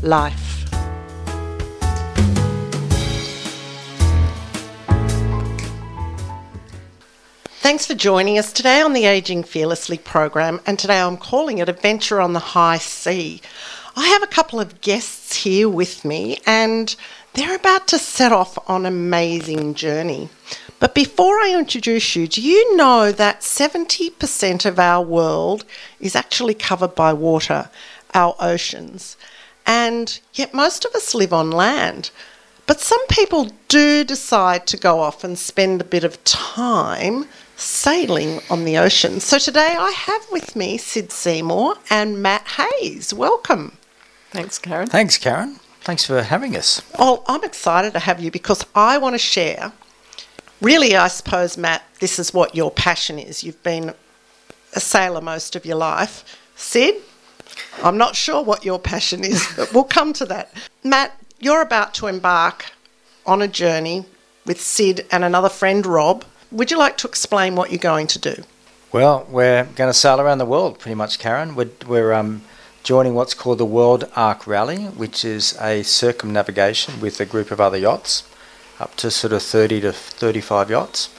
life. Thanks for joining us today on the Aging Fearlessly program, and today I'm calling it Adventure on the High Sea. I have a couple of guests here with me and they're about to set off on an amazing journey. But before I introduce you, do you know that 70% of our world is actually covered by water, our oceans, and yet most of us live on land. But some people do decide to go off and spend a bit of time sailing on the ocean. So today I have with me Sid Seymour and Matt Hayes. Welcome. Thanks, Karen. Thanks, Karen. Thanks for having us. Oh, I'm excited to have you because I want to share. Really, I suppose, Matt, this is what your passion is. You've been a sailor most of your life. Sid, I'm not sure what your passion is, but we'll come to that. Matt, you're about to embark on a journey with Sid and another friend, Rob. Would you like to explain what you're going to do? Well, we're going to sail around the world pretty much, Karen. We're joining what's called the World ARC Rally, which is a circumnavigation with a group of other yachts, up to sort of 30 to 35 yachts.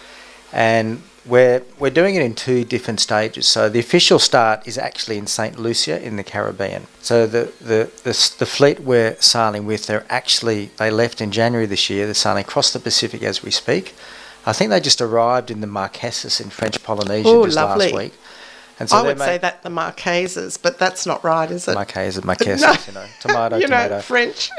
And we're doing it in two different stages. So the official start is actually in Saint Lucia in the Caribbean. So the fleet we're sailing with, they left in January this year. They're sailing across the Pacific as we speak. I think they just arrived in the Marquesas in French Polynesia last week. And so I would say that the Marquesas, but that's not right, is it? Marquesas, no. You know, tomato, you know, tomato. French.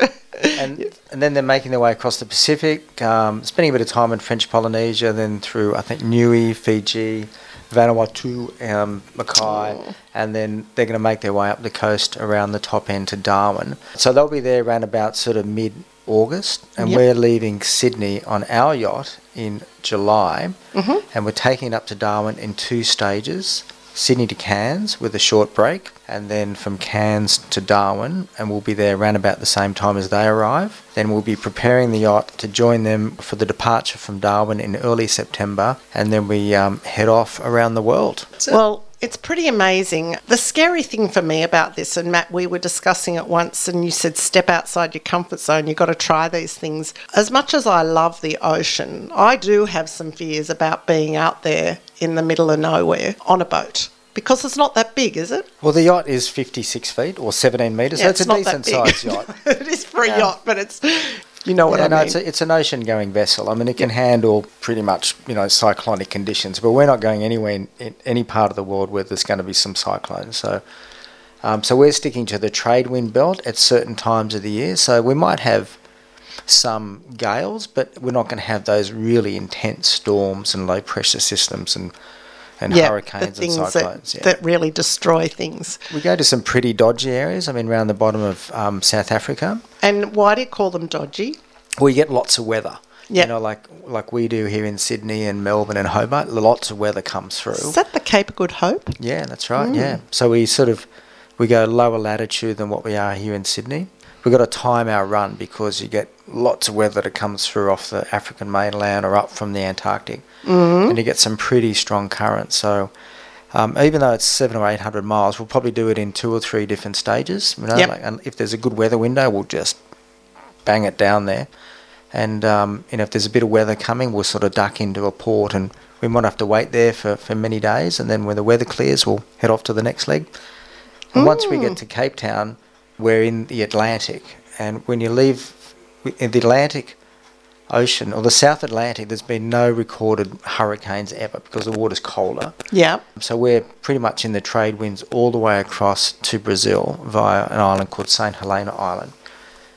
And then they're making their way across the Pacific, spending a bit of time in French Polynesia, then through, I think, Niue, Fiji, Vanuatu, Mackay, and then they're going to make their way up the coast around the top end to Darwin. So they'll be there around about sort of mid-August, and we're leaving Sydney on our yacht in July, and we're taking it up to Darwin in two stages. Sydney to Cairns with a short break, and then from Cairns to Darwin, and we'll be there around about the same time as they arrive. Then we'll be preparing the yacht to join them for the departure from Darwin in early September, and then we head off around the world. Well, it's pretty amazing. The scary thing for me about this, and Matt, we were discussing it once and you said step outside your comfort zone, you've got to try these things. As much as I love the ocean, I do have some fears about being out there in the middle of nowhere on a boat because it's not that big, is it? Well, the yacht is 56 feet or 17 metres. Yeah, that's a decent sized yacht. It is for a yacht, but it's... You know what I mean? No, it's an ocean-going vessel. I mean, it can handle pretty much, you know, cyclonic conditions, but we're not going anywhere in any part of the world where there's going to be some cyclones. So we're sticking to the trade wind belt at certain times of the year. So we might have some gales, but we're not going to have those really intense storms and low-pressure systems and hurricanes and cyclones. That really destroy things. We go to some pretty dodgy areas, I mean, around the bottom of South Africa. And why do you call them dodgy? Well, you get lots of weather. Yeah. You know, like we do here in Sydney and Melbourne and Hobart, lots of weather comes through. Is that the Cape of Good Hope? Yeah, that's right, So we go lower latitude than what we are here in Sydney. We've got to time our run because you get lots of weather that comes through off the African mainland or up from the Antarctic, and you get some pretty strong currents. So even though it's 700 or 800 miles, we'll probably do it in two or three different stages. You know, and if there's a good weather window, we'll just bang it down there. And if there's a bit of weather coming, we'll sort of duck into a port, and we might have to wait there for many days. And then when the weather clears, we'll head off to the next leg. And once we get to Cape Town, we're in the Atlantic, and when you leave in the Atlantic Ocean or the South Atlantic, there's been no recorded hurricanes ever because the water's colder. Yeah. So we're pretty much in the trade winds all the way across to Brazil via an island called St. Helena Island.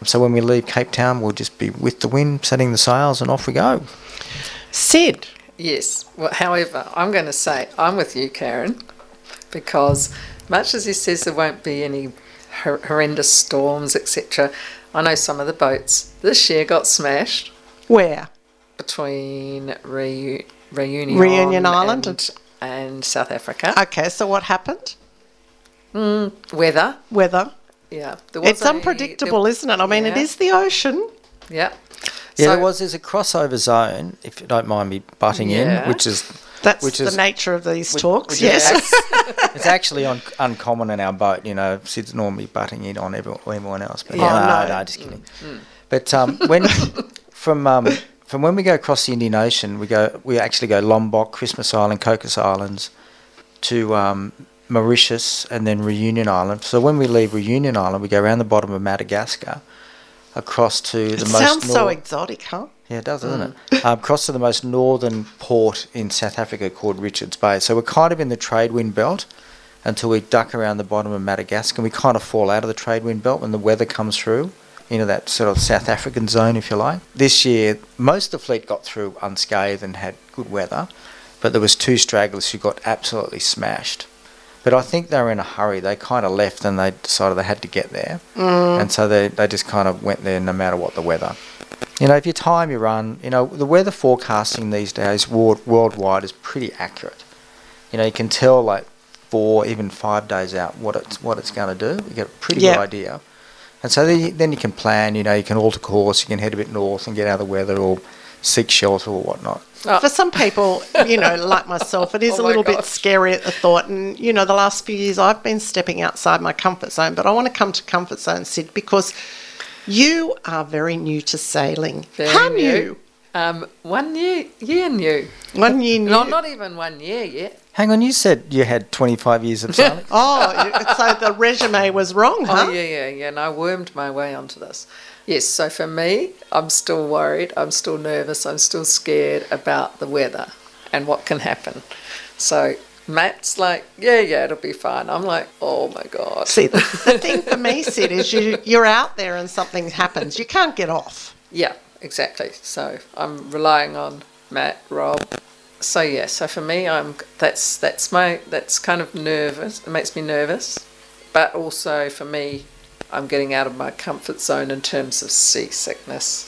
So when we leave Cape Town, we'll just be with the wind, setting the sails, and off we go. Sid. Yes. Well, however, I'm going to say I'm with you, Karen, because much as he says there won't be any horrendous storms, etc. I know some of the boats this year got smashed. Where? Between Reunion Island and South Africa. Okay, so what happened? Weather. Yeah. It's unpredictable, isn't it? I mean, it is the ocean. Yeah. Yeah, so there's a crossover zone, if you don't mind me butting in, which is the nature of these talks, yes. It's actually uncommon in our boat, you know. Sid's normally butting in on everyone else. But no, just kidding. But when from when we go across the Indian Ocean, we actually go Lombok, Christmas Island, Cocos Islands to Mauritius and then Reunion Island. So when we leave Reunion Island, we go around the bottom of Madagascar across to the most... It sounds so exotic, huh? Yeah, it does, doesn't it? Across to the most northern port in South Africa called Richards Bay. So we're kind of in the trade wind belt until we duck around the bottom of Madagascar, and we kind of fall out of the trade wind belt when the weather comes through, into that sort of South African zone, if you like. This year, most of the fleet got through unscathed and had good weather, but there was two stragglers who got absolutely smashed. But I think they were in a hurry. They kind of left and they decided they had to get there. And so they just kind of went there no matter what the weather. You know, if you time your run, you know, the weather forecasting these days worldwide is pretty accurate. You know, you can tell like 4, even 5 days out what it's going to do. You get a pretty good idea. And so then you can plan, you know, you can alter course, you can head a bit north and get out of the weather or seek shelter or whatnot. Oh. For some people, you know, like myself, it is a little bit scary at the thought. And, you know, the last few years I've been stepping outside my comfort zone, but I want to come to comfort zone, Sid, because you are very new to sailing. How new? 1 year new. 1 year new. No, not even 1 year yet. Hang on, you said you had 25 years of sailing. So the resume was wrong, huh? Oh, yeah. And I wormed my way onto this. Yes, so for me, I'm still worried, I'm still nervous, I'm still scared about the weather and what can happen. So Matt's like, yeah, it'll be fine. I'm like, oh, my God. See, the thing for me, Sid, is you're out there and something happens. You can't get off. Yeah, exactly. So I'm relying on Matt, Rob. So, yeah, so for me, that's kind of nervous. It makes me nervous, but also for me, I'm getting out of my comfort zone in terms of seasickness.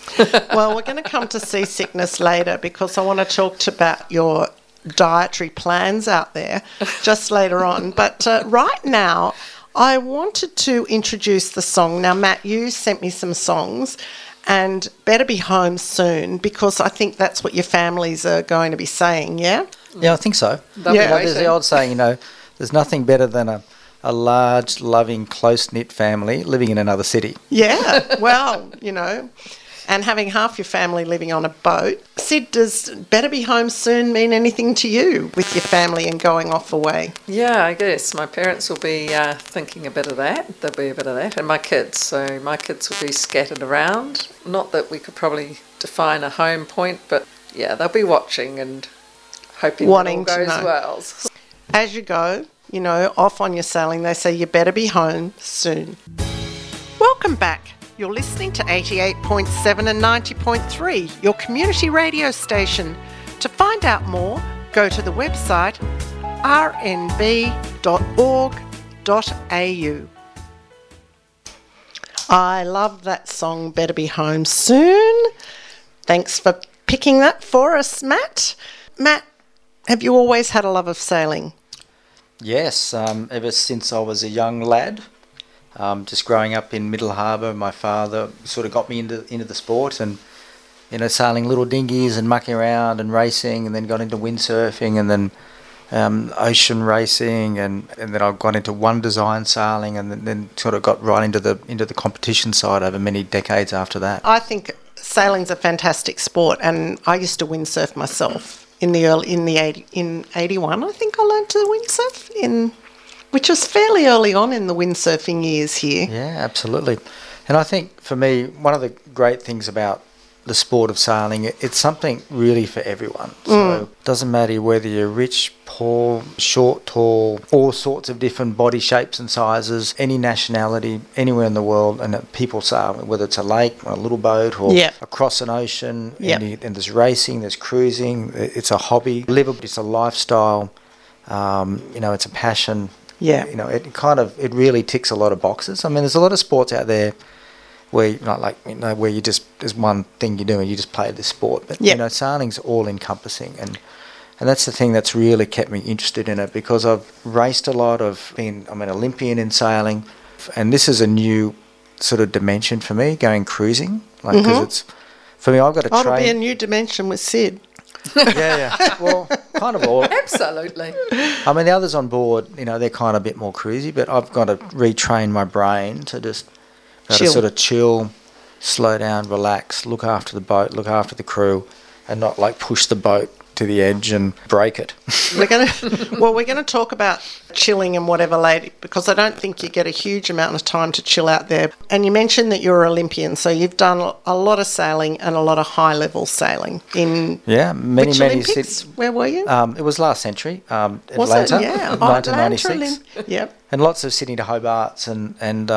Well, we're going to come to seasickness later because I want to talk about your dietary plans out there just later on. But right now, I wanted to introduce the song. Now, Matt, you sent me some songs, and Better Be Home Soon, because I think that's what your families are going to be saying, yeah? Yeah, I think so. Yeah. You know, there's the old saying, you know, there's nothing better than a large, loving, close-knit family living in another city. Yeah, well, you know, and having half your family living on a boat. Sid, does Better Be Home Soon mean anything to you with your family and going off away? Yeah, I guess. My parents will be thinking a bit of that. There'll be a bit of that. And my kids. So my kids will be scattered around. Not that we could probably define a home point, but, yeah, they'll be watching and hoping it all goes well. As you go, you know, off on your sailing, they say you better be home soon. Welcome back. You're listening to 88.7 and 90.3, your community radio station. To find out more, go to the website rnb.org.au. I love that song, Better Be Home Soon. Thanks for picking that for us, Matt. Matt, have you always had a love of sailing? Yes, ever since I was a young lad, just growing up in Middle Harbour, my father sort of got me into the sport and, you know, sailing little dinghies and mucking around and racing, and then got into windsurfing and then ocean racing and then I got into one design sailing and then sort of got right into the competition side over many decades after that. I think sailing's a fantastic sport, and I used to windsurf myself. In 81, I think I learned to windsurf, which was fairly early on in the windsurfing years here. Yeah, absolutely. And I think for me, one of the great things about the sport of sailing, it's something really for everyone. So it doesn't matter whether you're rich, poor, short, tall, all sorts of different body shapes and sizes, any nationality, anywhere in the world, and people sail, whether it's a lake or a little boat or across an ocean, and there's racing, there's cruising, it's a hobby, it's a lifestyle, you know, it's a passion. Yeah, you know, it really ticks a lot of boxes. I mean, there's a lot of sports out there where you're not like, you know, where you just, there's one thing you do and you just play this sport. But you know, sailing's all encompassing, and that's the thing that's really kept me interested in it, because I've raced a lot. I'm an Olympian in sailing, and this is a new sort of dimension for me, going cruising, like, because it's, for me, I've got to train. Ought to be a new dimension with Sid. yeah, well, kind of all. Absolutely. I mean, the others on board, you know, they're kind of a bit more cruisy, but I've got to retrain my brain to just chill, slow down, relax, look after the boat, look after the crew, and not like push the boat to the edge and break it. We're going to talk about chilling and whatever later, because I don't think you get a huge amount of time to chill out there. And you mentioned that you're an Olympian, so you've done a lot of sailing and a lot of high-level sailing in many Olympics. Where were you? It was last century, Atlanta, 1996. Yep. And lots of Sydney to Hobarts and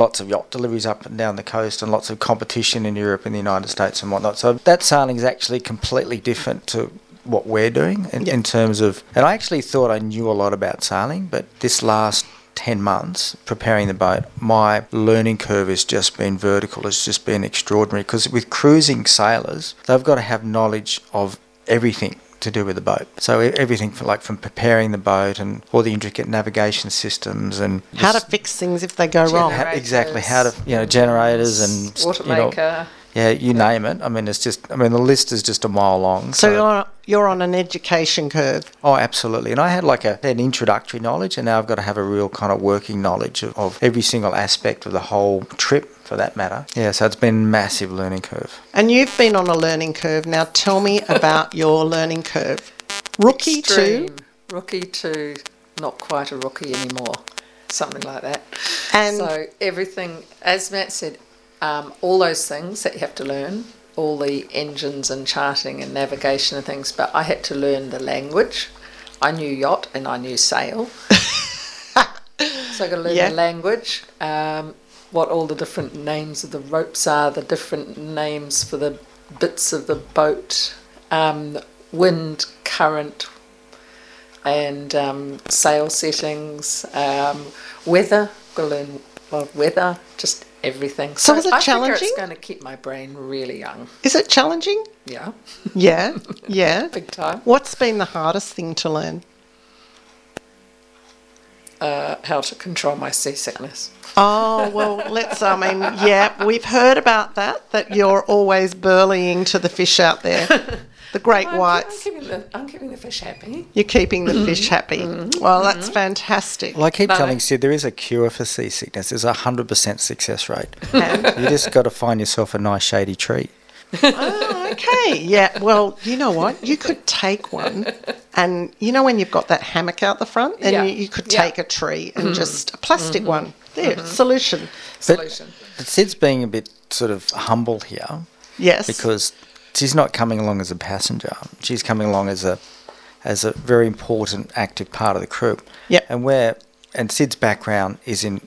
lots of yacht deliveries up and down the coast, and lots of competition in Europe and the United States and whatnot. So that sailing is actually completely different to what we're doing in terms of... And I actually thought I knew a lot about sailing, but this last 10 months preparing the boat, my learning curve has just been vertical. It's just been extraordinary, because with cruising sailors, they've got to have knowledge of everything to do with the boat. So everything from preparing the boat and all the intricate navigation systems and how to fix things if they go wrong. Exactly, how to, you know, generators and watermaker. Name it. I mean, it's just, I mean, the list is just a mile long. So you're on an education curve. Oh, absolutely. And I had like an introductory knowledge, and now I've got to have a real kind of working knowledge of every single aspect of the whole trip, for that matter. Yeah, so it's been massive learning curve. And you've been on a learning curve. Now tell me about your learning curve. Rookie Extreme. To? Rookie to not quite a rookie anymore. Something like that. And so everything, as Matt said, all those things that you have to learn, all the engines and charting and navigation and things, but I had to learn the language. I knew yacht and I knew sail. So I got to learn the language, what all the different names of the ropes are, the different names for the bits of the boat, wind, current, and sail settings, weather. Got to learn a lot of weather, just everything. So was it challenging? I figure it's going to keep my brain really young. Is it challenging? Yeah. Yeah. Big time. What's been the hardest thing to learn? How to control my seasickness. Oh, well, we've heard about that you're always burlying to the fish out there, the great whites. I'm keeping the fish happy. You're keeping the fish happy. Well, that's fantastic. Well, I keep telling Sid there is a cure for seasickness. There's a 100% success rate. You just got to find yourself a nice shady tree. Oh, okay. Yeah, well, you know what? You could take one, and you know when you've got that hammock out the front, and you could take a tree and just a plastic one. There, solution. But Sid's being a bit sort of humble here. Yes. Because she's not coming along as a passenger. She's coming along as a very important, active part of the crew. Yep. And Sid's background is in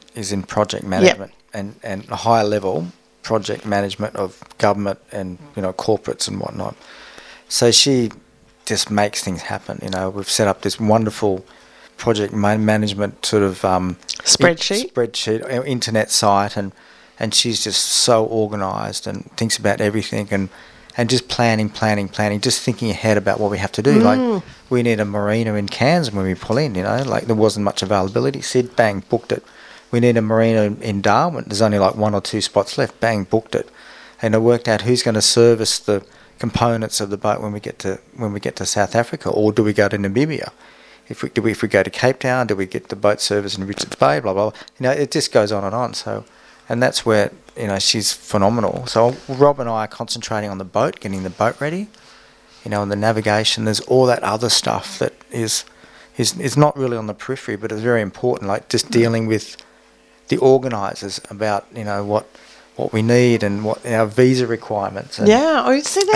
project management and higher level project management of government and, you know, corporates and whatnot. So she just makes things happen. You know, we've set up this wonderful project management sort of spreadsheet, internet site, and she's just so organised and thinks about everything and just planning, just thinking ahead about what we have to do. Like, we need a marina in Cairns when we pull in, you know, like there wasn't much availability. Sid, bang, booked it. We need a marina in Darwin. There's only like one or two spots left. Bang, booked it. And I worked out who's going to service the components of the boat when we get to South Africa, or do we go to Namibia? If we go to Cape Town, do we get the boat service in Richards Bay? Blah, blah, blah. You know, it just goes on and on. So, and that's where, you know, she's phenomenal. So Rob and I are concentrating on the boat, getting the boat ready, you know, and the navigation. There's all that other stuff that is not really on the periphery, but it's very important. Like just dealing with the organisers about, you know, what we need and what our visa requirements. And our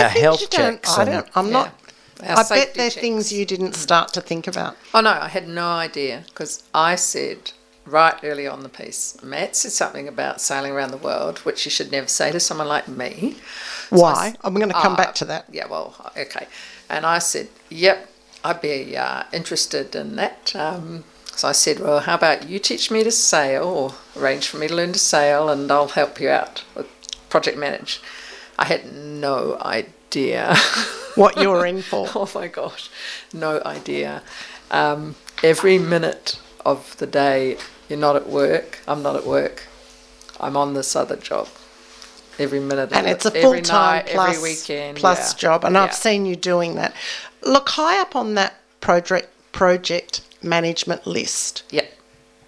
health checks. I'm not. I bet there are things you didn't start to think about. Oh, no, I had no idea, because I said right early on the piece, Matt said something about sailing around the world, which you should never say to someone like me. Why? So I'm going to come back to that. Yeah, well, okay. And I said, yep, I'd be interested in that. So I said, well, how about you teach me to sail, or arrange for me to learn to sail, and I'll help you out with project manage. I had no idea what you were in for. Oh my gosh, no idea. Every minute of the day, you're not at work. I'm not at work. I'm on this other job. Every minute of it. And it's a full-time plus, every weekend, plus job. And I've seen you doing that. Look, high up on that project management list. Yeah.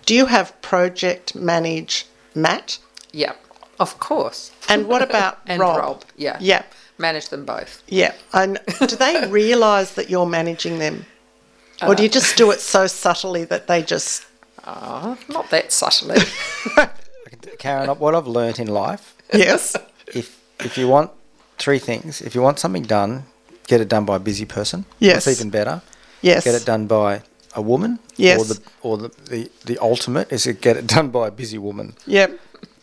Do you have project manage Matt? Yeah, of course. And what about and Rob? Yeah. Yeah. Manage them both. Yeah. And do they realise that you're managing them? Or do you just do it so subtly that they just... Oh, not that subtly. Karen, what I've learnt in life... Yes. If you want three things, if you want something done, get it done by a busy person. Yes. That's even better. Yes. Get it done by a woman. Yes. Or the ultimate is to get it done by a busy woman. Yep.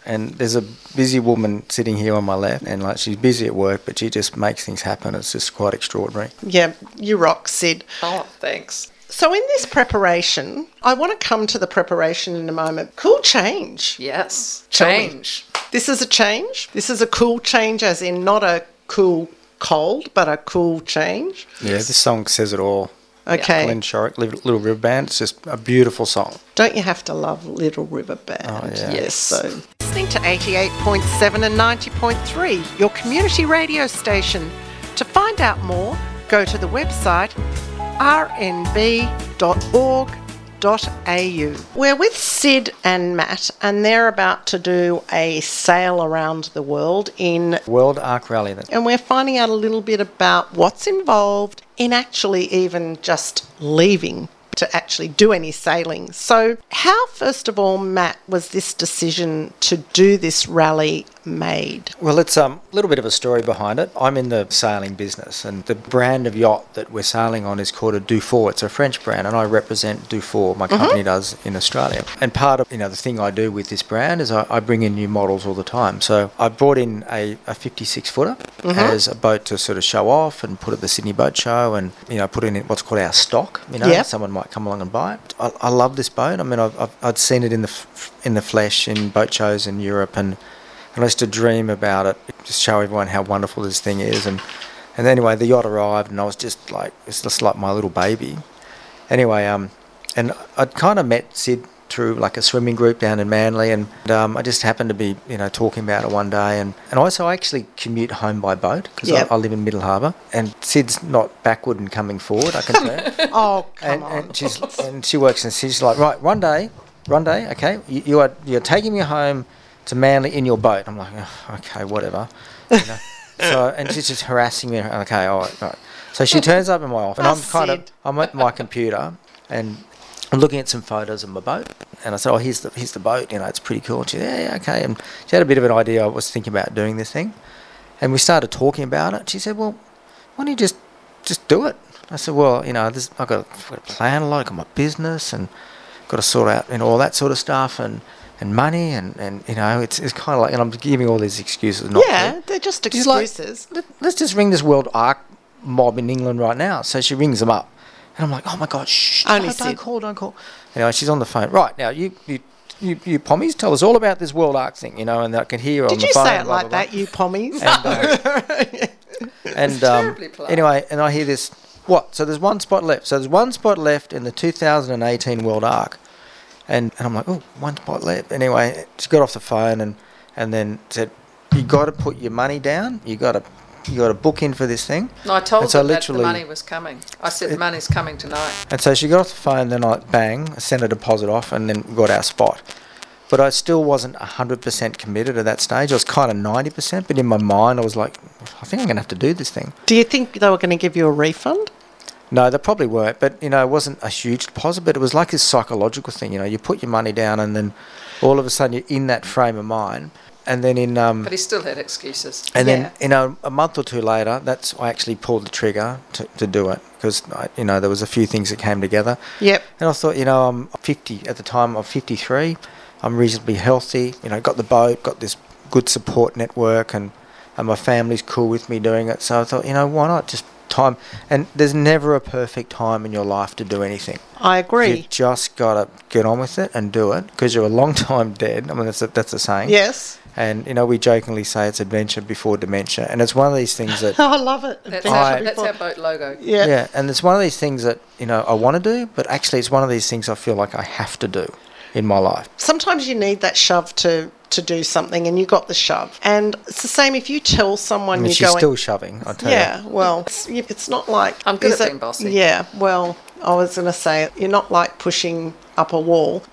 And there's a busy woman sitting here on my left, and like she's busy at work, but she just makes things happen. It's just quite extraordinary. Yeah, you rock, Sid. Oh, thanks. So in this preparation, I want to come to the preparation in a moment. Cool change. Yes, change. This is a change. This is a cool change, as in not a cool cold, but a cool change. Yeah, this song says it all. Okay. Glenn Shorrock, Little River Band. It's just a beautiful song. Don't you have to love Little River Band? Oh, yeah. Yes. So. Listening to 88.7 and 90.3, your community radio station. To find out more, go to the website rnb.org.au. We're with Sid and Matt, and they're about to do a sail around the world in World ARC Rally. And we're finding out a little bit about what's involved in actually even just leaving to actually do any sailing. So how, first of all, Matt, was this decision to do this rally made? Well, it's a little bit of a story behind it. I'm in the sailing business, and the brand of yacht that we're sailing on is called a Dufour. It's a French brand, and I represent Dufour, my company does in Australia. And part of, the thing I do with this brand is I bring in new models all the time. So I brought in a 56-footer as a boat to sort of show off and put at the Sydney Boat Show, and, put in what's called our stock. Someone might come along and buy it. I love this boat. I mean, I'd seen it in the flesh in boat shows in Europe, and I used to dream about it, just show everyone how wonderful this thing is. And anyway, the yacht arrived, and I was just like, it's just like my little baby. Anyway, and I'd kind of met Sid through like a swimming group down in Manly, and I just happened to be, talking about it one day. And also I actually commute home by boat because I live in Middle Harbour, and Sid's not backward and coming forward, I can tell. Oh, come on. And she works, and she's like, right, one day, okay, you're taking me home to Manly in your boat. I'm like, oh, okay, whatever. So, and she's just harassing me. Okay, all right. So she turns up in my office, and I'm at my computer, and I'm looking at some photos of my boat, and I said, oh, here's the boat, it's pretty cool. And she said, yeah, okay. And she had a bit of an idea I was thinking about doing this thing. And we started talking about it. She said, well, why don't you just do it? I said, well, I've got to plan a lot, I've got my business, and got to sort out, all that sort of stuff, and money, and it's kind of like, and I'm giving all these excuses. They're just excuses. Like, let's just ring this World ARC mob in England right now. So she rings them up. And I'm like, oh my God, shh, don't call. Anyway, she's on the phone. Right, now, you pommies, tell us all about this World ARC thing, and I can hear her on the phone. Did you say it like that, you pommies? And anyway, and I hear this, what? So there's one spot left. So there's one spot left in the 2018 World ARC. And I'm like, oh, one spot left. Anyway, she got off the phone and then said, you got to put your money down, you got to book in for this thing. No, I told her that the money was coming. I said the money's coming tonight. And so she got off the phone, then I sent a deposit off, and then got our spot. But I still wasn't 100% committed at that stage. I was kind of 90%, but in my mind I was like, I think I'm going to have to do this thing. Do you think they were going to give you a refund? No, they probably weren't, but, it wasn't a huge deposit, but it was like this psychological thing, you put your money down and then all of a sudden you're in that frame of mind. And then but he still had excuses. And then, a month or two later, I actually pulled the trigger to do it because, there was a few things that came together. Yep. And I thought, I'm 50, at the time I'm 53, I'm reasonably healthy, got the boat, got this good support network, and my family's cool with me doing it. So I thought, why not just time. And there's never a perfect time in your life to do anything. I agree. You just got to get on with it and do it, because you're a long time dead. I mean, that's a saying. Yes. And, you know, we jokingly say it's adventure before dementia. And it's one of these things that... I love it. That's our boat logo. Yeah. Yeah. And it's one of these things that, you know, I want to do, but actually it's one of these things I feel like I have to do in my life. Sometimes you need that shove to do something, and you got the shove. And it's the same if you tell someone you're she's going... She's still shoving, I tell you. Yeah, well, it's not like... I'm good at being bossy. Yeah, well, I was going to say, you're not like pushing up a wall.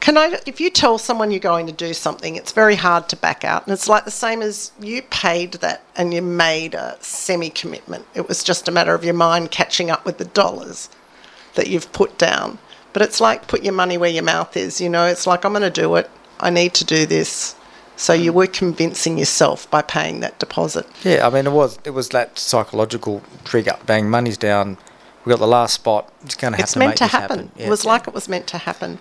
If you tell someone you're going to do something, it's very hard to back out. And it's like the same as you paid that and you made a semi-commitment. It was just a matter of your mind catching up with the dollars that you've put down. But it's like put your money where your mouth is, you know. It's like, I'm going to do it. I need to do this. So you were convincing yourself by paying that deposit. Yeah, I mean, it was that psychological trigger. Bang, money's down. We got the last spot. It's going to have to make this happen. Yeah, it was like it was meant to happen.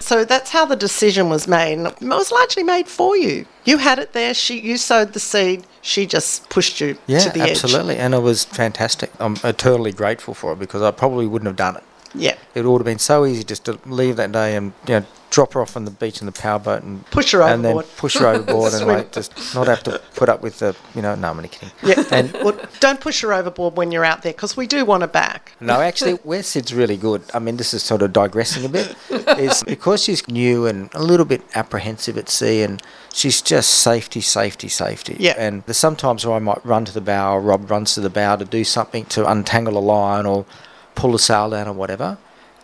So that's how the decision was made. And it was largely made for you. You had it there. You sowed the seed. She just pushed you to the edge. Yeah, absolutely. And it was fantastic. I'm eternally grateful for it, because I probably wouldn't have done it. Yeah. It would have been so easy just to leave that day and, you know, drop her off on the beach in the powerboat and push her overboard. And then push her overboard and like just not have to put up with the, you know, no, I'm only kidding. Yeah. And well, don't push her overboard when you're out there, because we do want her back. No, actually, where Sid's really good, I mean, this is sort of digressing a bit, is because she's new and a little bit apprehensive at sea, and she's just safety. Yeah. And there's sometimes where I might run to the bow, or Rob runs to the bow to do something to untangle a line or pull the sail down or whatever,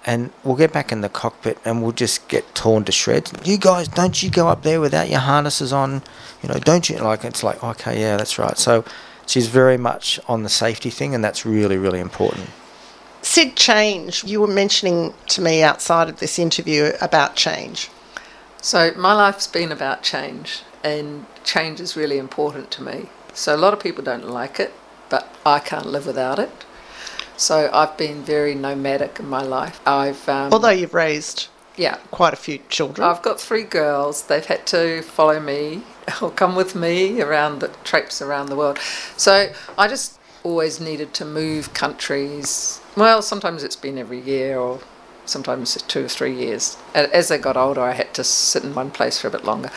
and we'll get back in the cockpit and we'll just get torn to shreds. You guys, don't you go up there without your harnesses on, you know, don't you? Like, it's like, okay, yeah, that's right. So she's very much on the safety thing, and that's really, really important. Sid, change. You were mentioning to me outside of this interview about change. So my life's been about change, and change is really important to me. So a lot of people don't like it, but I can't live without it. So I've been very nomadic in my life. Although you've raised quite a few children. I've got 3 girls. They've had to follow me or come with me around the traipse around the world. So I just always needed to move countries. Well, sometimes it's been every year, or sometimes 2 or 3 years. As they got older, I had to sit in one place for a bit longer.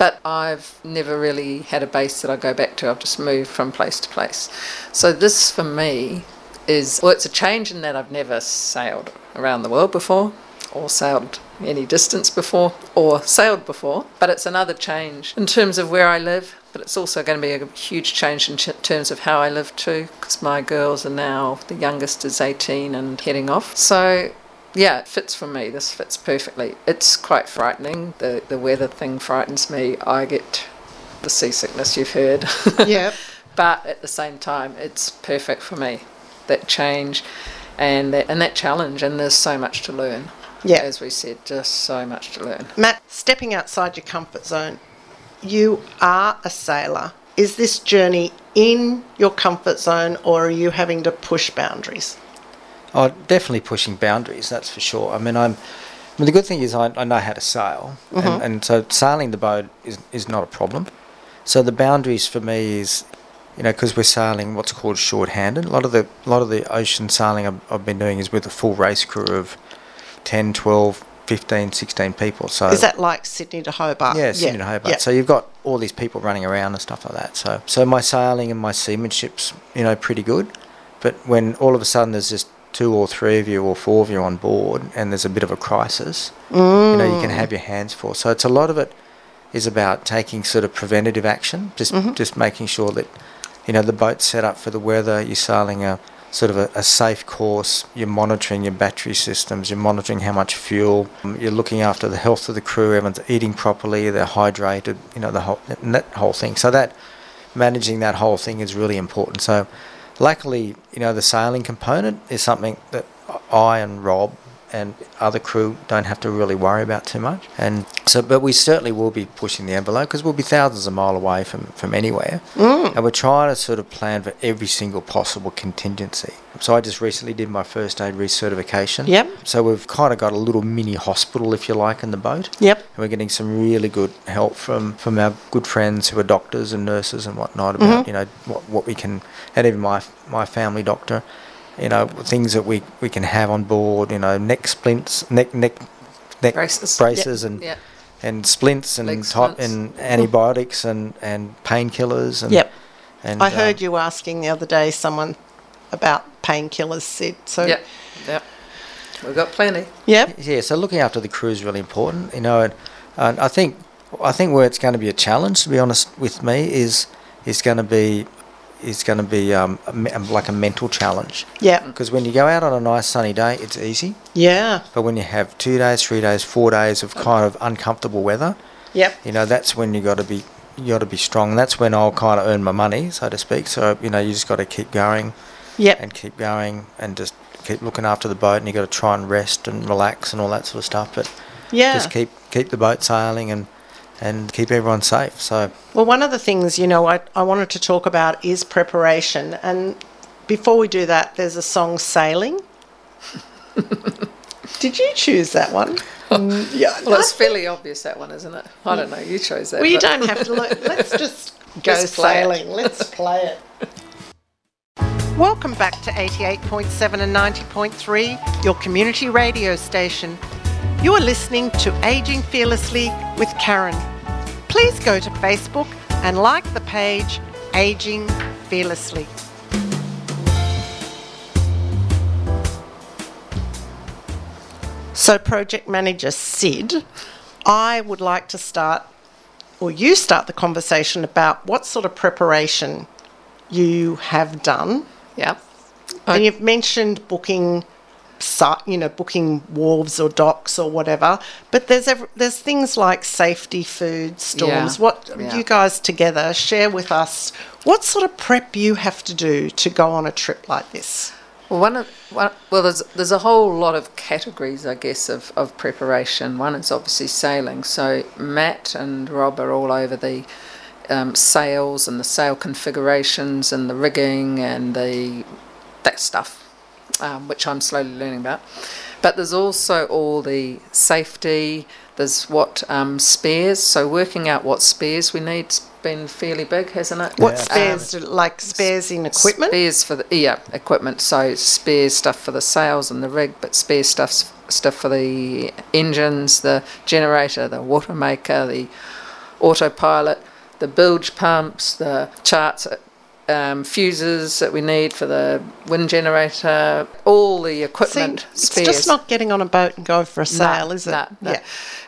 But I've never really had a base that I go back to. I've just moved from place to place. So this, for me... it's a change in that I've never sailed around the world before, or sailed any distance before, or sailed before, but it's another change in terms of where I live, but it's also going to be a huge change in terms of how I live too, because my girls are now, the youngest is 18 and heading off. So yeah, it fits for me, this fits perfectly. It's quite frightening, the weather thing frightens me, I get the seasickness you've heard. Yep. But at the same time, it's perfect for me. That change and that challenge, and there's so much to learn. Yeah, as we said, just so much to learn. Matt, stepping outside your comfort zone, you are a sailor. Is this journey in your comfort zone, or are you having to push boundaries? Oh, definitely pushing boundaries, that's for sure. I mean, the good thing is I know how to sail, mm-hmm. and so sailing the boat is not a problem. So the boundaries for me is, you know, because we're sailing what's called shorthanded. A lot of the ocean sailing I've been doing is with a full race crew of 10, 12, 15, 16 people. So is that like Sydney to Hobart? Yeah, Sydney to Hobart. Yeah. So you've got all these people running around and stuff like that. So my sailing and my seamanship's, you know, pretty good. But when all of a sudden there's just 2 or 3 of you or 4 of you on board and there's a bit of a crisis, you know, you can have your hands full. So it's a lot of it is about taking sort of preventative action, just making sure that, you know, the boat's set up for the weather, you're sailing a sort of a safe course, you're monitoring your battery systems, you're monitoring how much fuel, you're looking after the health of the crew, everyone's eating properly, they're hydrated, you know, that whole thing. So that managing that whole thing is really important. So luckily, you know, the sailing component is something that I and Rob and other crew don't have to really worry about too much. And so, but we certainly will be pushing the envelope, because we'll be thousands of miles away from anywhere. And we're trying to sort of plan for every single possible contingency. So I just recently did my first aid recertification. Yep. So we've kind of got a little mini hospital, if you like, in the boat. Yep. And we're getting some really good help from our good friends who are doctors and nurses and whatnot about, you know, what we can, and even my family doctor, you know, things that we can have on board, you know, neck splints, neck braces yep. and yep. and splints and and antibiotics and painkillers and yep. and I heard you asking the other day someone about painkillers, Sid. So yep. Yep. We've got plenty. Yep. Yeah, so looking after the crew is really important, you know, and I think where it's going to be a challenge, to be honest with me, is going to be like a mental challenge. Yeah. Because when you go out on a nice sunny day, it's easy. Yeah. But when you have 2 days, 3 days, 4 days of kind of uncomfortable weather, yep. you know, that's when you got to be strong. That's when I'll kind of earn my money, so to speak. So, you know, you just got to keep going. Yep. And keep going and just keep looking after the boat, and you got to try and rest and relax and all that sort of stuff. But yeah. just keep the boat sailing and keep everyone safe. So, well, one of the things, you know, I wanted to talk about is preparation. And before we do that, there's a song, Sailing. Did you choose that one? Yeah, well, it's fairly obvious, that one, isn't it? I don't know. You chose that. Well, you don't have to look. Let's just go sailing. Let's play it. Welcome back to 88.7 and 90.3, your community radio station. You are listening to Aging Fearlessly with Karen. Please go to Facebook and like the page Aging Fearlessly. So, Project Manager Sid, I would like to start the conversation about what sort of preparation you have done. Yeah. And you've mentioned booking wharves or docks or whatever, but there's things like safety, food, storms. Yeah. You guys together share with us what sort of prep you have to do to go on a trip like this. Well, there's a whole lot of categories, I guess, of preparation. One is obviously sailing. So Matt and Rob are all over the sails and the sail configurations and the rigging and that stuff. Which I'm slowly learning about. But there's also all the safety, there's what spares, so working out what spares we need's been fairly big, hasn't it? What spares, like spares in equipment? Spares for equipment, so spare stuff for the sails and the rig, but spare stuff for the engines, the generator, the water maker, the autopilot, the bilge pumps, the charts, fuses that we need for the wind generator, all the equipment. See, spares. It's just not getting on a boat and going for a sail, is it? No. Yeah.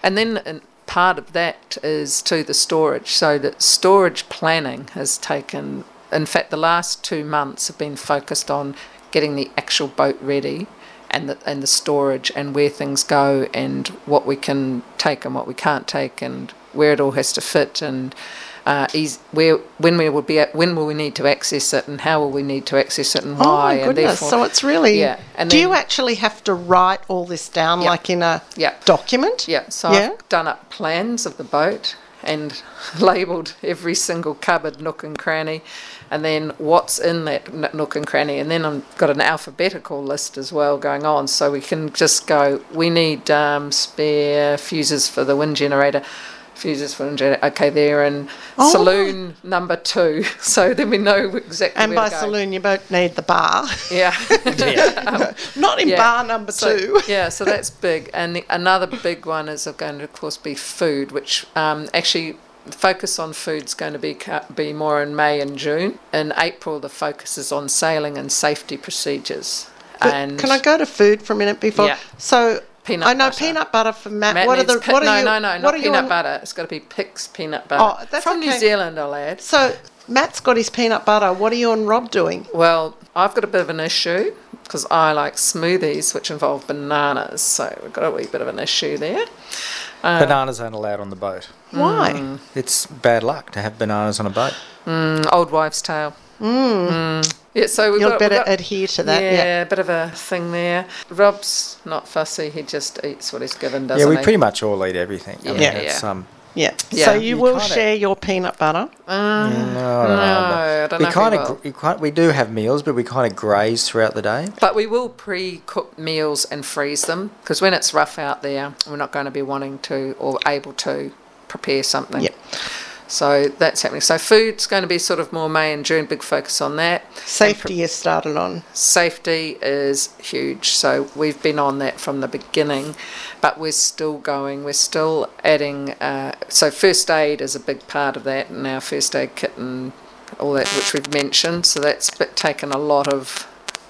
And then part of that is to the storage. So that storage planning has taken, in fact, the last 2 months have been focused on getting the actual boat ready and the storage and where things go and what we can take and what we can't take and where it all has to fit and when will we need to access it and how will we need to access it and why. Oh my goodness! So it's really you actually have to write all this down like in a document? Yeah. So I've done up plans of the boat and labelled every single cupboard, nook and cranny, and then what's in that nook and cranny, and then I've got an alphabetical list as well going on, so we can just go. We need spare fuses for the wind generator. Okay, they're in saloon number 2, so then we know exactly and where to go. And by saloon, you both need the bar. Yeah. Not in bar number 2. Yeah, so that's big. And another big one is going to, of course, be food, which actually the focus on food's going to be more in May and June. In April, the focus is on sailing and safety procedures. But and can I go to food for a minute before? Yeah. So... peanut butter for Matt. Matt peanut butter. It's got to be Pick's peanut butter. Oh, that's from New Zealand, I'll add. So Matt's got his peanut butter. What are you and Rob doing? Well, I've got a bit of an issue because I like smoothies, which involve bananas. So we've got a wee bit of an issue there. Bananas aren't allowed on the boat. Why? It's bad luck to have bananas on a boat. Old wives' tale. Yeah, so we've got to adhere to that. Yeah, a bit of a thing there. Rob's not fussy; he just eats what he's given, doesn't he? Yeah, we pretty much all eat everything. So you will share your peanut butter? No, I don't know. We do have meals, but we kind of graze throughout the day. But we will pre-cook meals and freeze them because when it's rough out there, we're not going to be wanting to or able to prepare something. Yep. So that's happening. So food's going to be sort of more May and June, big focus on that. Safety is started on. Safety is huge. So we've been on that from the beginning, but we're still going. We're still adding. So first aid is a big part of that, and our first aid kit and all that, which we've mentioned. So that's taken a lot of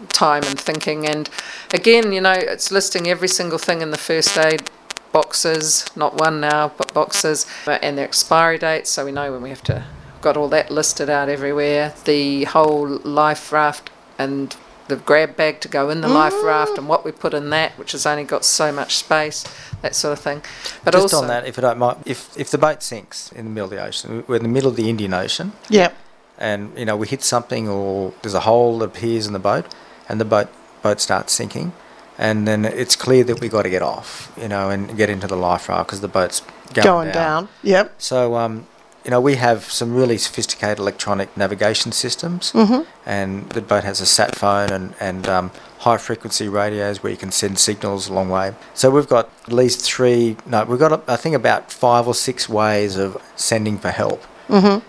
time and thinking. And again, you know, it's listing every single thing in the first aid boxes, not one now, but boxes, and their expiry dates, so we know when we have to. Got all that listed out everywhere. The whole life raft and the grab bag to go in the life raft and what we put in that, which has only got so much space, that sort of thing. But just also on that, if you don't mind, if the boat sinks in the middle of the ocean, we're in the middle of the Indian Ocean. Yeah. And you know, we hit something, or there's a hole that appears in the boat, and the boat starts sinking. And then it's clear that we got to get off, you know, and get into the life raft because the boat's going down. Yep. So, you know, we have some really sophisticated electronic navigation systems, and the boat has a sat phone and high frequency radios where you can send signals a long way. So we've got at least I think about 5 or 6 ways of sending for help.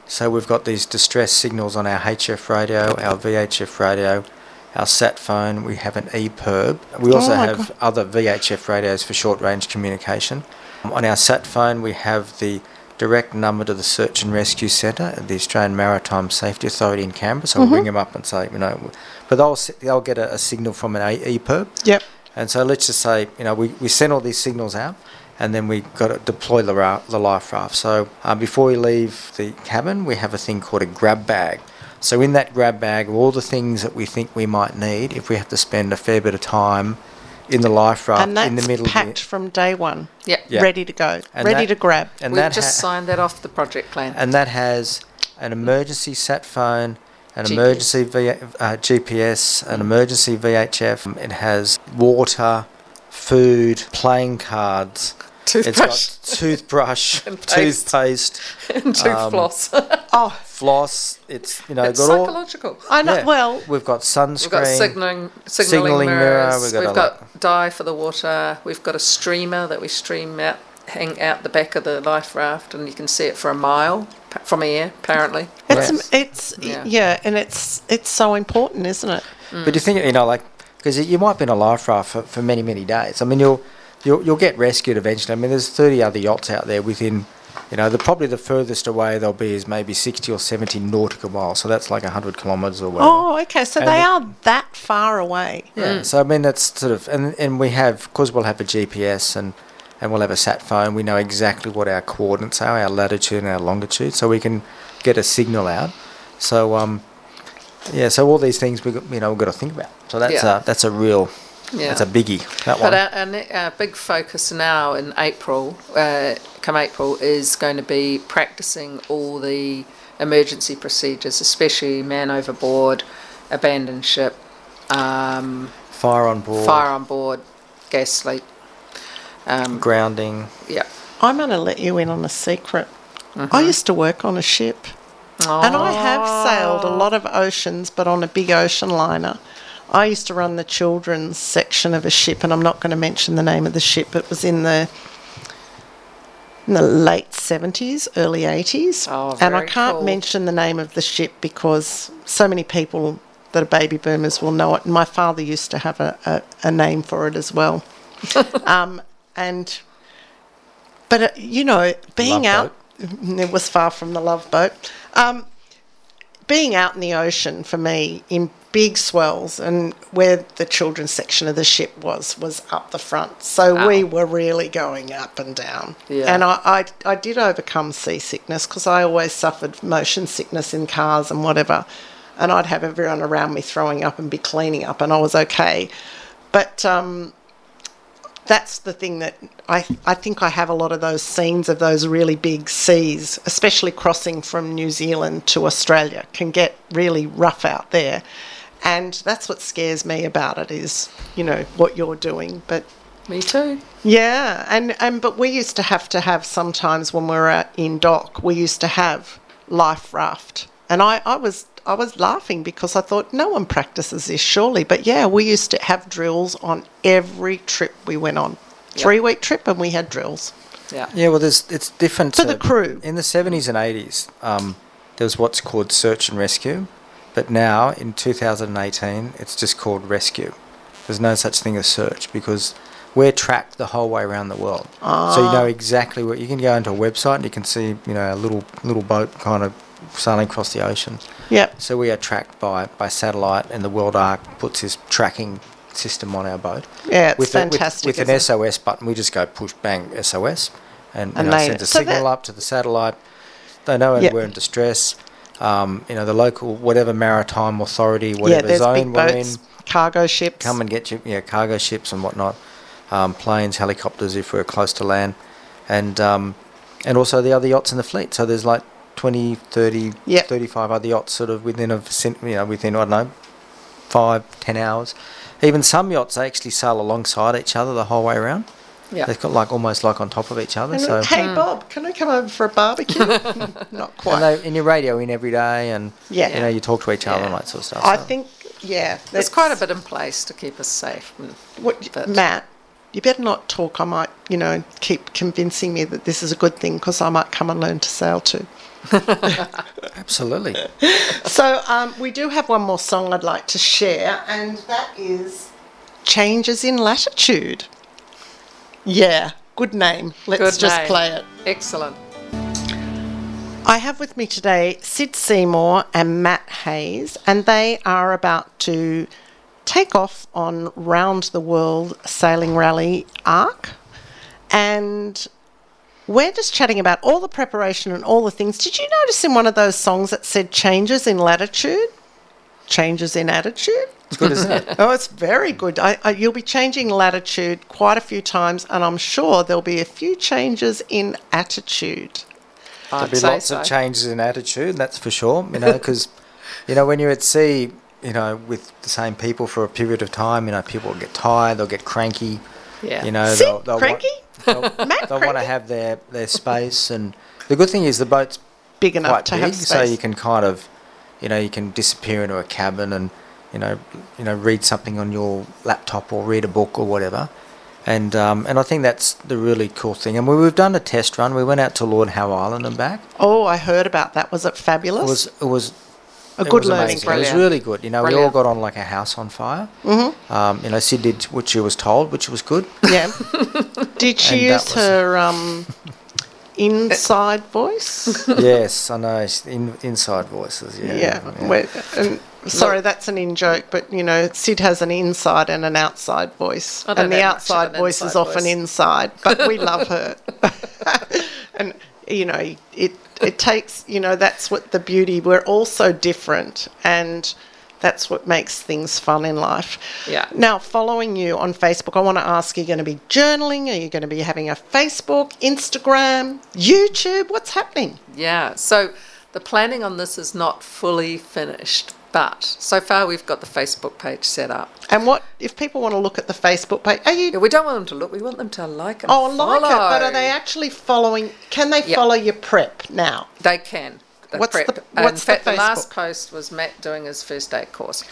So we've got these distress signals on our HF radio, our VHF radio, our sat phone. We have an EPIRB. We also have other VHF radios for short-range communication. On our sat phone, we have the direct number to the Search and Rescue Centre at the Australian Maritime Safety Authority in Canberra. So we'll ring them up and say, you know, but they'll get a signal from an EPIRB. Yep. And so let's just say, you know, we send all these signals out, and then we got to deploy the life raft. So before we leave the cabin, we have a thing called a grab bag. So in that grab bag are all the things that we think we might need if we have to spend a fair bit of time in the life raft in the middle of the... And that's packed from day one. Yep. Ready to go. And ready to grab. And we've just signed that off the project plan. And that has an emergency sat phone, an emergency GPS, an emergency VHF. It has water, food, playing cards... Toothbrush, and toothpaste, and floss. Floss. It's, you know, it's got psychological. I know. Yeah. Well, we've got sunscreen. We've got signalling mirrors. We've got dye for the water. We've got a streamer that we stream out, hang out the back of the life raft, and you can see it for a mile from here. Apparently, and it's so important, isn't it? Mm. But you think, you know, like, because you might be in a life raft for many, many days. I mean, You'll get rescued eventually. I mean, there's 30 other yachts out there within, you know, probably the furthest away they'll be is maybe 60 or 70 nautical miles. So that's like 100 kilometres or whatever. Oh, okay. So they are that far away. Yeah. So, I mean, that's sort of... And we have... Because we'll have a GPS and we'll have a sat phone, we know exactly what our coordinates are, our latitude and our longitude, so we can get a signal out. So, so all these things, we've got to think about. So that's a real... Yeah. That's a biggie, that one. But our big focus now in April, come April, is going to be practising all the emergency procedures, especially man overboard, abandoned ship, fire on board, gas leak. Grounding. Yeah. I'm going to let you in on a secret. I used to work on a ship. And I have sailed a lot of oceans, but on a big ocean liner. I used to run the children's section of a ship, and I'm not going to mention the name of the ship. It was in the late 70s, early 80s. And I can't mention the name of the ship because so many people that are baby boomers will know it. And my father used to have a name for it as well. But, you know, being out... It was far from the Love Boat. Being out in the ocean for me in big swells, and where the children's section of the ship was up the front, so we were really going up and down. Yeah. And I did overcome seasickness because I always suffered motion sickness in cars and whatever, and I'd have everyone around me throwing up and be cleaning up, and I was okay. But that's the thing that I think I have a lot of those scenes of those really big seas, especially crossing from New Zealand to Australia, can get really rough out there. And that's what scares me about it is, you know, what you're doing. But me too. Yeah. But we used to have sometimes when we were out in dock, we used to have life raft. And I was laughing because I thought, no one practices this, surely. But, yeah, we used to have drills on every trip we went on. Yep. 3-week trip and we had drills. Yeah. Yeah. Well, it's different for the crew. In the 70s and 80s, there was what's called search and rescue, but now in 2018, it's just called rescue. There's no such thing as search because we're tracked the whole way around the world. Oh. So you know exactly what you can go into a website and you can see, you know, a little boat kind of sailing across the ocean. Yeah. So we are tracked by satellite, and the World ARC puts his tracking system on our boat. Yeah, it's fantastic. With an SOS button, we just go push, bang, SOS, and you know, send a signal up to the satellite. They know we're in distress. You know, the local, whatever maritime authority, whatever zone we're in. Cargo ships. Come and get you. Yeah, cargo ships and whatnot. Planes, helicopters if we're close to land. And also the other yachts in the fleet. So there's like 20, 30, 35 other yachts sort of within, I don't know, 5-10 hours. Even some yachts, they actually sail alongside each other the whole way around. Yeah. They've got like almost like on top of each other. And so, hey, Bob, can I come over for a barbecue? Not quite. And you radio in every day, and you know, you talk to each other and that sort of stuff. I think, yeah. There's quite a bit in place to keep us safe. Matt, you better not talk. I might, you know, keep convincing me that this is a good thing because I might come and learn to sail too. Absolutely. So we do have one more song I'd like to share, and that is Changes in Latitude. Yeah, good name. Let's just play it. Excellent. I have with me today Sid Seymour and Matt Hayes, and they are about to take off on Round the World Sailing Rally ARC, and we're just chatting about all the preparation and all the things. Did you notice in one of those songs that said changes in latitude, changes in attitude? It's good, isn't it? Oh, it's very good. You'll be changing latitude quite a few times, and I'm sure there'll be a few changes in attitude. There'll be lots of changes in attitude, that's for sure, you know, because, you know, when you're at sea, you know, with the same people for a period of time, you know, people will get tired, they'll get cranky. Yeah. You know, they'll cranky? They'll want to have their space, and the good thing is the boat's big enough to have space. So you can kind of, you know, you can disappear into a cabin and, you know, read something on your laptop or read a book or whatever. And I think that's the really cool thing. And we've done a test run. We went out to Lord Howe Island and back. Oh, I heard about that. Was it fabulous? It was amazing. It was really good. You know, we all got on like a house on fire. Mm-hmm. You know, Sid did what she was told, which was good. Yeah. Did she use her inside voice? Yes, I know. Inside voices, yeah. Yeah. Sorry, that's an in-joke, but, you know, Sid has an inside and an outside voice. And the outside voice is often inside, but we love her. And, you know, it takes, you know, that's what the beauty, we're all so different, and that's what makes things fun in life. Yeah. Now, following you on Facebook, I want to ask, are you going to be journaling? Are you going to be having a Facebook, Instagram, YouTube? What's happening? Yeah. So the planning on this is not fully finished, but so far we've got the Facebook page set up. And what if people want to look at the Facebook page? We don't want them to look. We want them to like and follow. Oh, like it. But are they actually following? Can they follow your prep now? They can. In fact, the last post was Matt doing his first aid course.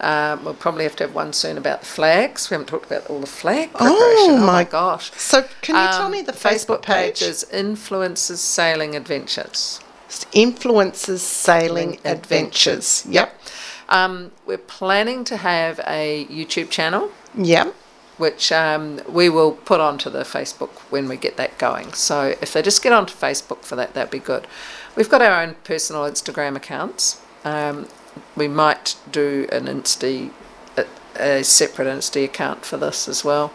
We'll probably have to have one soon about the flags. We haven't talked about all the flag preparation. Oh my gosh. So can you tell me the Facebook page? Is Influences Sailing Adventures. Influences Sailing Adventures. Yep. We're planning to have a YouTube channel. Yeah. Which we will put onto the Facebook when we get that going. So if they just get onto Facebook for that, that'd be good. We've got our own personal Instagram accounts. We might do an Insta, a separate Insta account for this as well.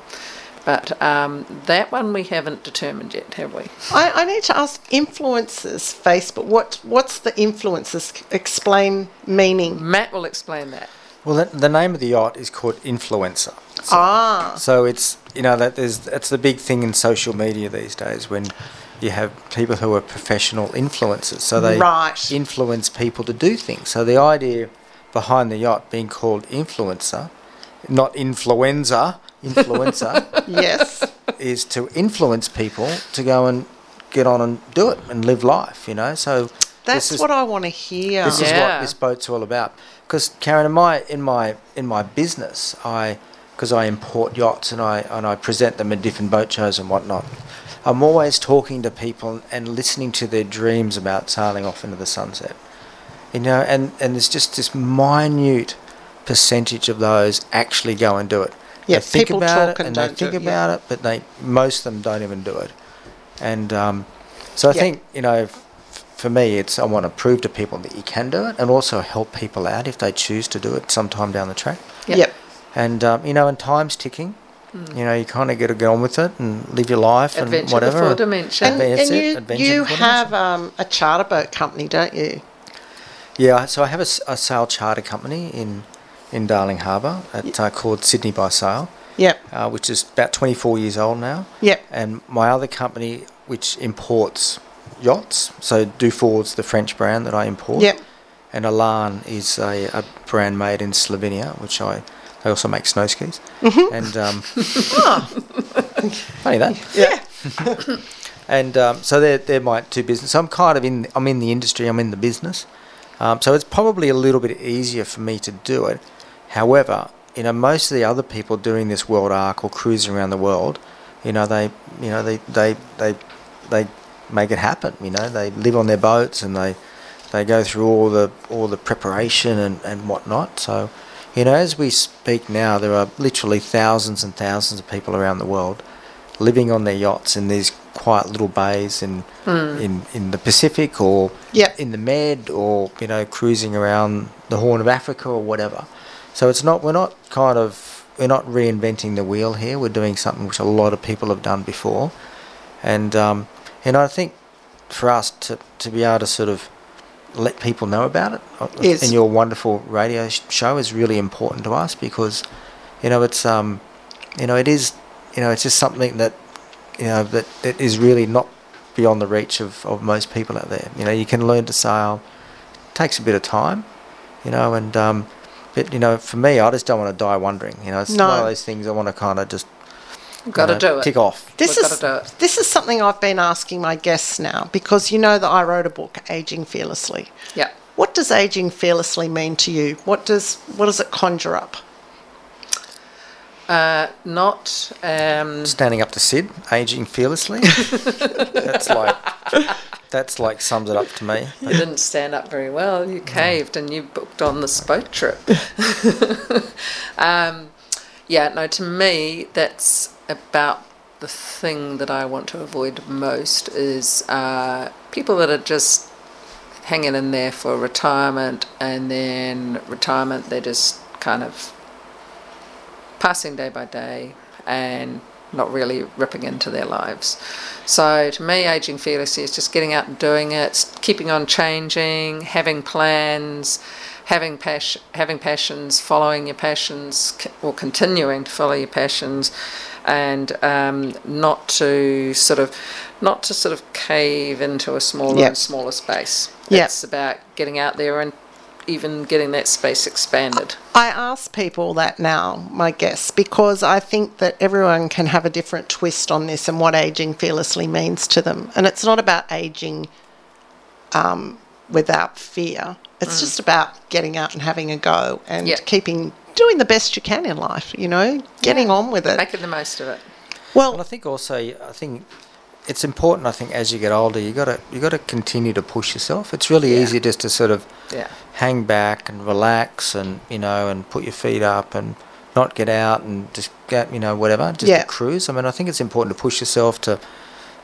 But that one we haven't determined yet, have we? I need to ask influencers Facebook. What's the influencers? Explain meaning. Matt will explain that. Well, the name of the yacht is called Influencer. So, so it's, you know, that's the big thing in social media these days when you have people who are professional influencers. So they influence people to do things. So the idea behind the yacht being called Influencer, not influenza, yes, is to influence people to go and get on and do it and live life, you know. So that's what I want to hear. This is what this boat's all about. Because Karen, in my business, I import yachts and I present them at different boat shows and whatnot. I'm always talking to people and listening to their dreams about sailing off into the sunset. You know, and there's just this minute percentage of those actually go and do it. Yeah, people talk and don't do it. They think about it, but most of them don't even do it. And so I think, you know, for me, I want to prove to people that you can do it, and also help people out if they choose to do it sometime down the track. Yep. And, you know, and time's ticking. You know, you kind of got to get on with it and live your life and whatever. Adventure before dementia. And you have a charter boat company, don't you? Yeah, so I have a sail charter company in Darling Harbour called Sydney by Sail. Yep. Which is about 24 years old now. Yep. And my other company, which imports yachts, so Dufour's the French brand that I import. Yep. And Alan is a brand made in Slovenia, which they also make snow skis. Mm-hmm. And funny that. Yeah. And so they're my two businesses. I'm kind of I'm in the industry. I'm in the business. So it's probably a little bit easier for me to do it. However, you know, most of the other people doing this World ARC or cruising around the world, you know, they make it happen. You know, they live on their boats and they go through all the preparation and whatnot. So, you know, as we speak now, there are literally thousands and thousands of people around the world living on their yachts in these quiet little bays in the Pacific or in the Med, or, you know, cruising around the Horn of Africa or whatever. So it's not we're not reinventing the wheel here. We're doing something which a lot of people have done before, and I think for us to be able to sort of let people know about it and your wonderful radio show is really important to us, because, you know, it's you know, it is, you know, it's just something that, you know, that it is really not beyond the reach of most people out there. You know, you can learn to sail. It takes a bit of time, you know, and but, you know, for me, I just don't want to die wondering. You know, it's one of those things I want to kind of just tick off. This is something I've been asking my guests now, because you know that I wrote a book, Aging Fearlessly. Yeah. What does aging fearlessly mean to you? What does it conjure up? Not standing up to Sid, aging fearlessly. that's like sums it up to me. You didn't stand up very well. You caved and you booked on this boat trip. To me, that's about the thing that I want to avoid most is people that are just hanging in there for retirement, and then retirement, they're just kind of passing day by day and not really ripping into their lives. So to me, aging fearlessly is just getting out and doing it, keeping on changing, having plans, having passions, following your passions, or continuing to follow your passions, and not to sort of cave into a smaller and smaller space. It's about getting out there and even getting that space expanded. I ask people that now, my guests, because I think that everyone can have a different twist on this and what aging fearlessly means to them. And it's not about aging without fear. It's just about getting out and having a go and doing the best you can in life, you know, getting on with it. Making the most of it. Well, and I think it's important, I think, as you get older, you got to continue to push yourself. It's really easy just to sort of hang back and relax and, you know, and put your feet up and not get out and just get, you know, whatever, just cruise. I mean, I think it's important to push yourself to,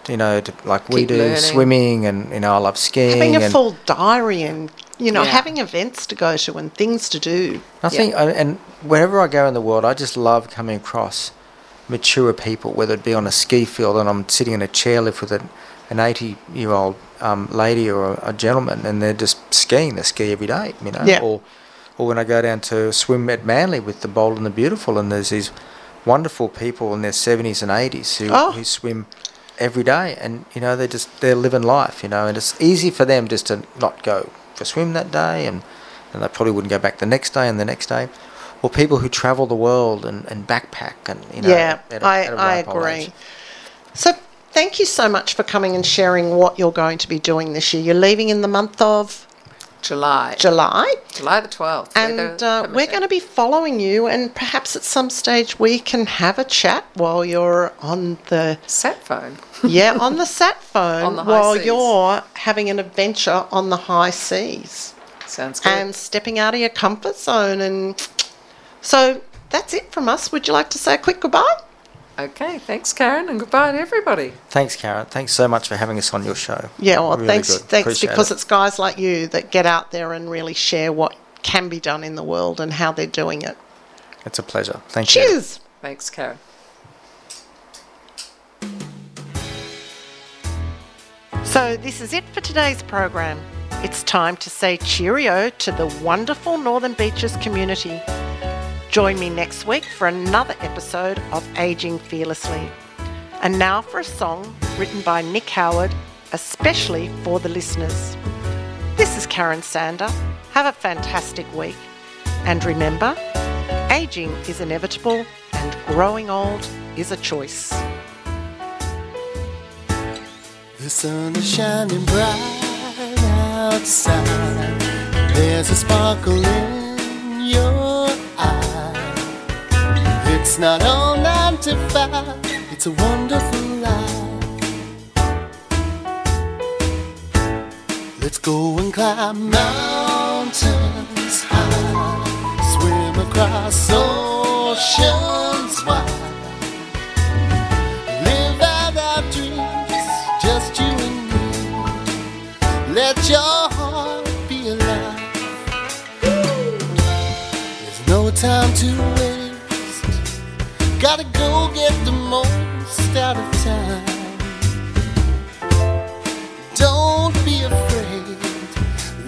you know, to, like we do, learning. Swimming and, you know, I love skiing. Having a full diary and, you know, having events to go to and things to do. I think, and wherever I go in the world, I just love coming across mature people, whether it be on a ski field and I'm sitting in a chairlift with an 80-year-old lady or a gentleman, and they're just skiing. They ski every day, you know. Yeah. Or when I go down to swim at Manly with the Bold and the Beautiful, and there's these wonderful people in their 70s and 80s who swim every day, and, you know, they're living life, you know, and it's easy for them just to not go for a swim that day, and they probably wouldn't go back the next day and the next day. Or people who travel the world and backpack and, you know. Yeah, I agree. So thank you so much for coming and sharing what you're going to be doing this year. You're leaving in the month of July the 12th. And we're going to be following you, and perhaps at some stage we can have a chat while you're on the... sat phone. Yeah, on the sat phone while you're having an adventure on the high seas. Sounds good. And stepping out of your comfort zone. And so that's it from us. Would you like to say a quick goodbye? Okay, thanks, Karen, and goodbye to everybody. Thanks, Karen. Thanks so much for having us on your show. Yeah, well, really thanks Appreciate because it's guys like you that get out there and really share what can be done in the world and how they're doing it. It's a pleasure. Thank you. Cheers. Thanks, Karen. So this is it for today's program. It's time to say cheerio to the wonderful Northern Beaches community. Join me next week for another episode of Aging Fearlessly. And now for a song written by Nick Howard, especially for the listeners. This is Karen Sander. Have a fantastic week. And remember, aging is inevitable and growing old is a choice. The sun is shining bright outside. There's a sparkle in your eye. It's not all 9 to 5, it's a wonderful life. Let's go and climb mountains high, swim across oceans wide, live out our dreams, just you and me. Let your heart be alive. There's no time to wait. Gotta go get the most out of time. Don't be afraid,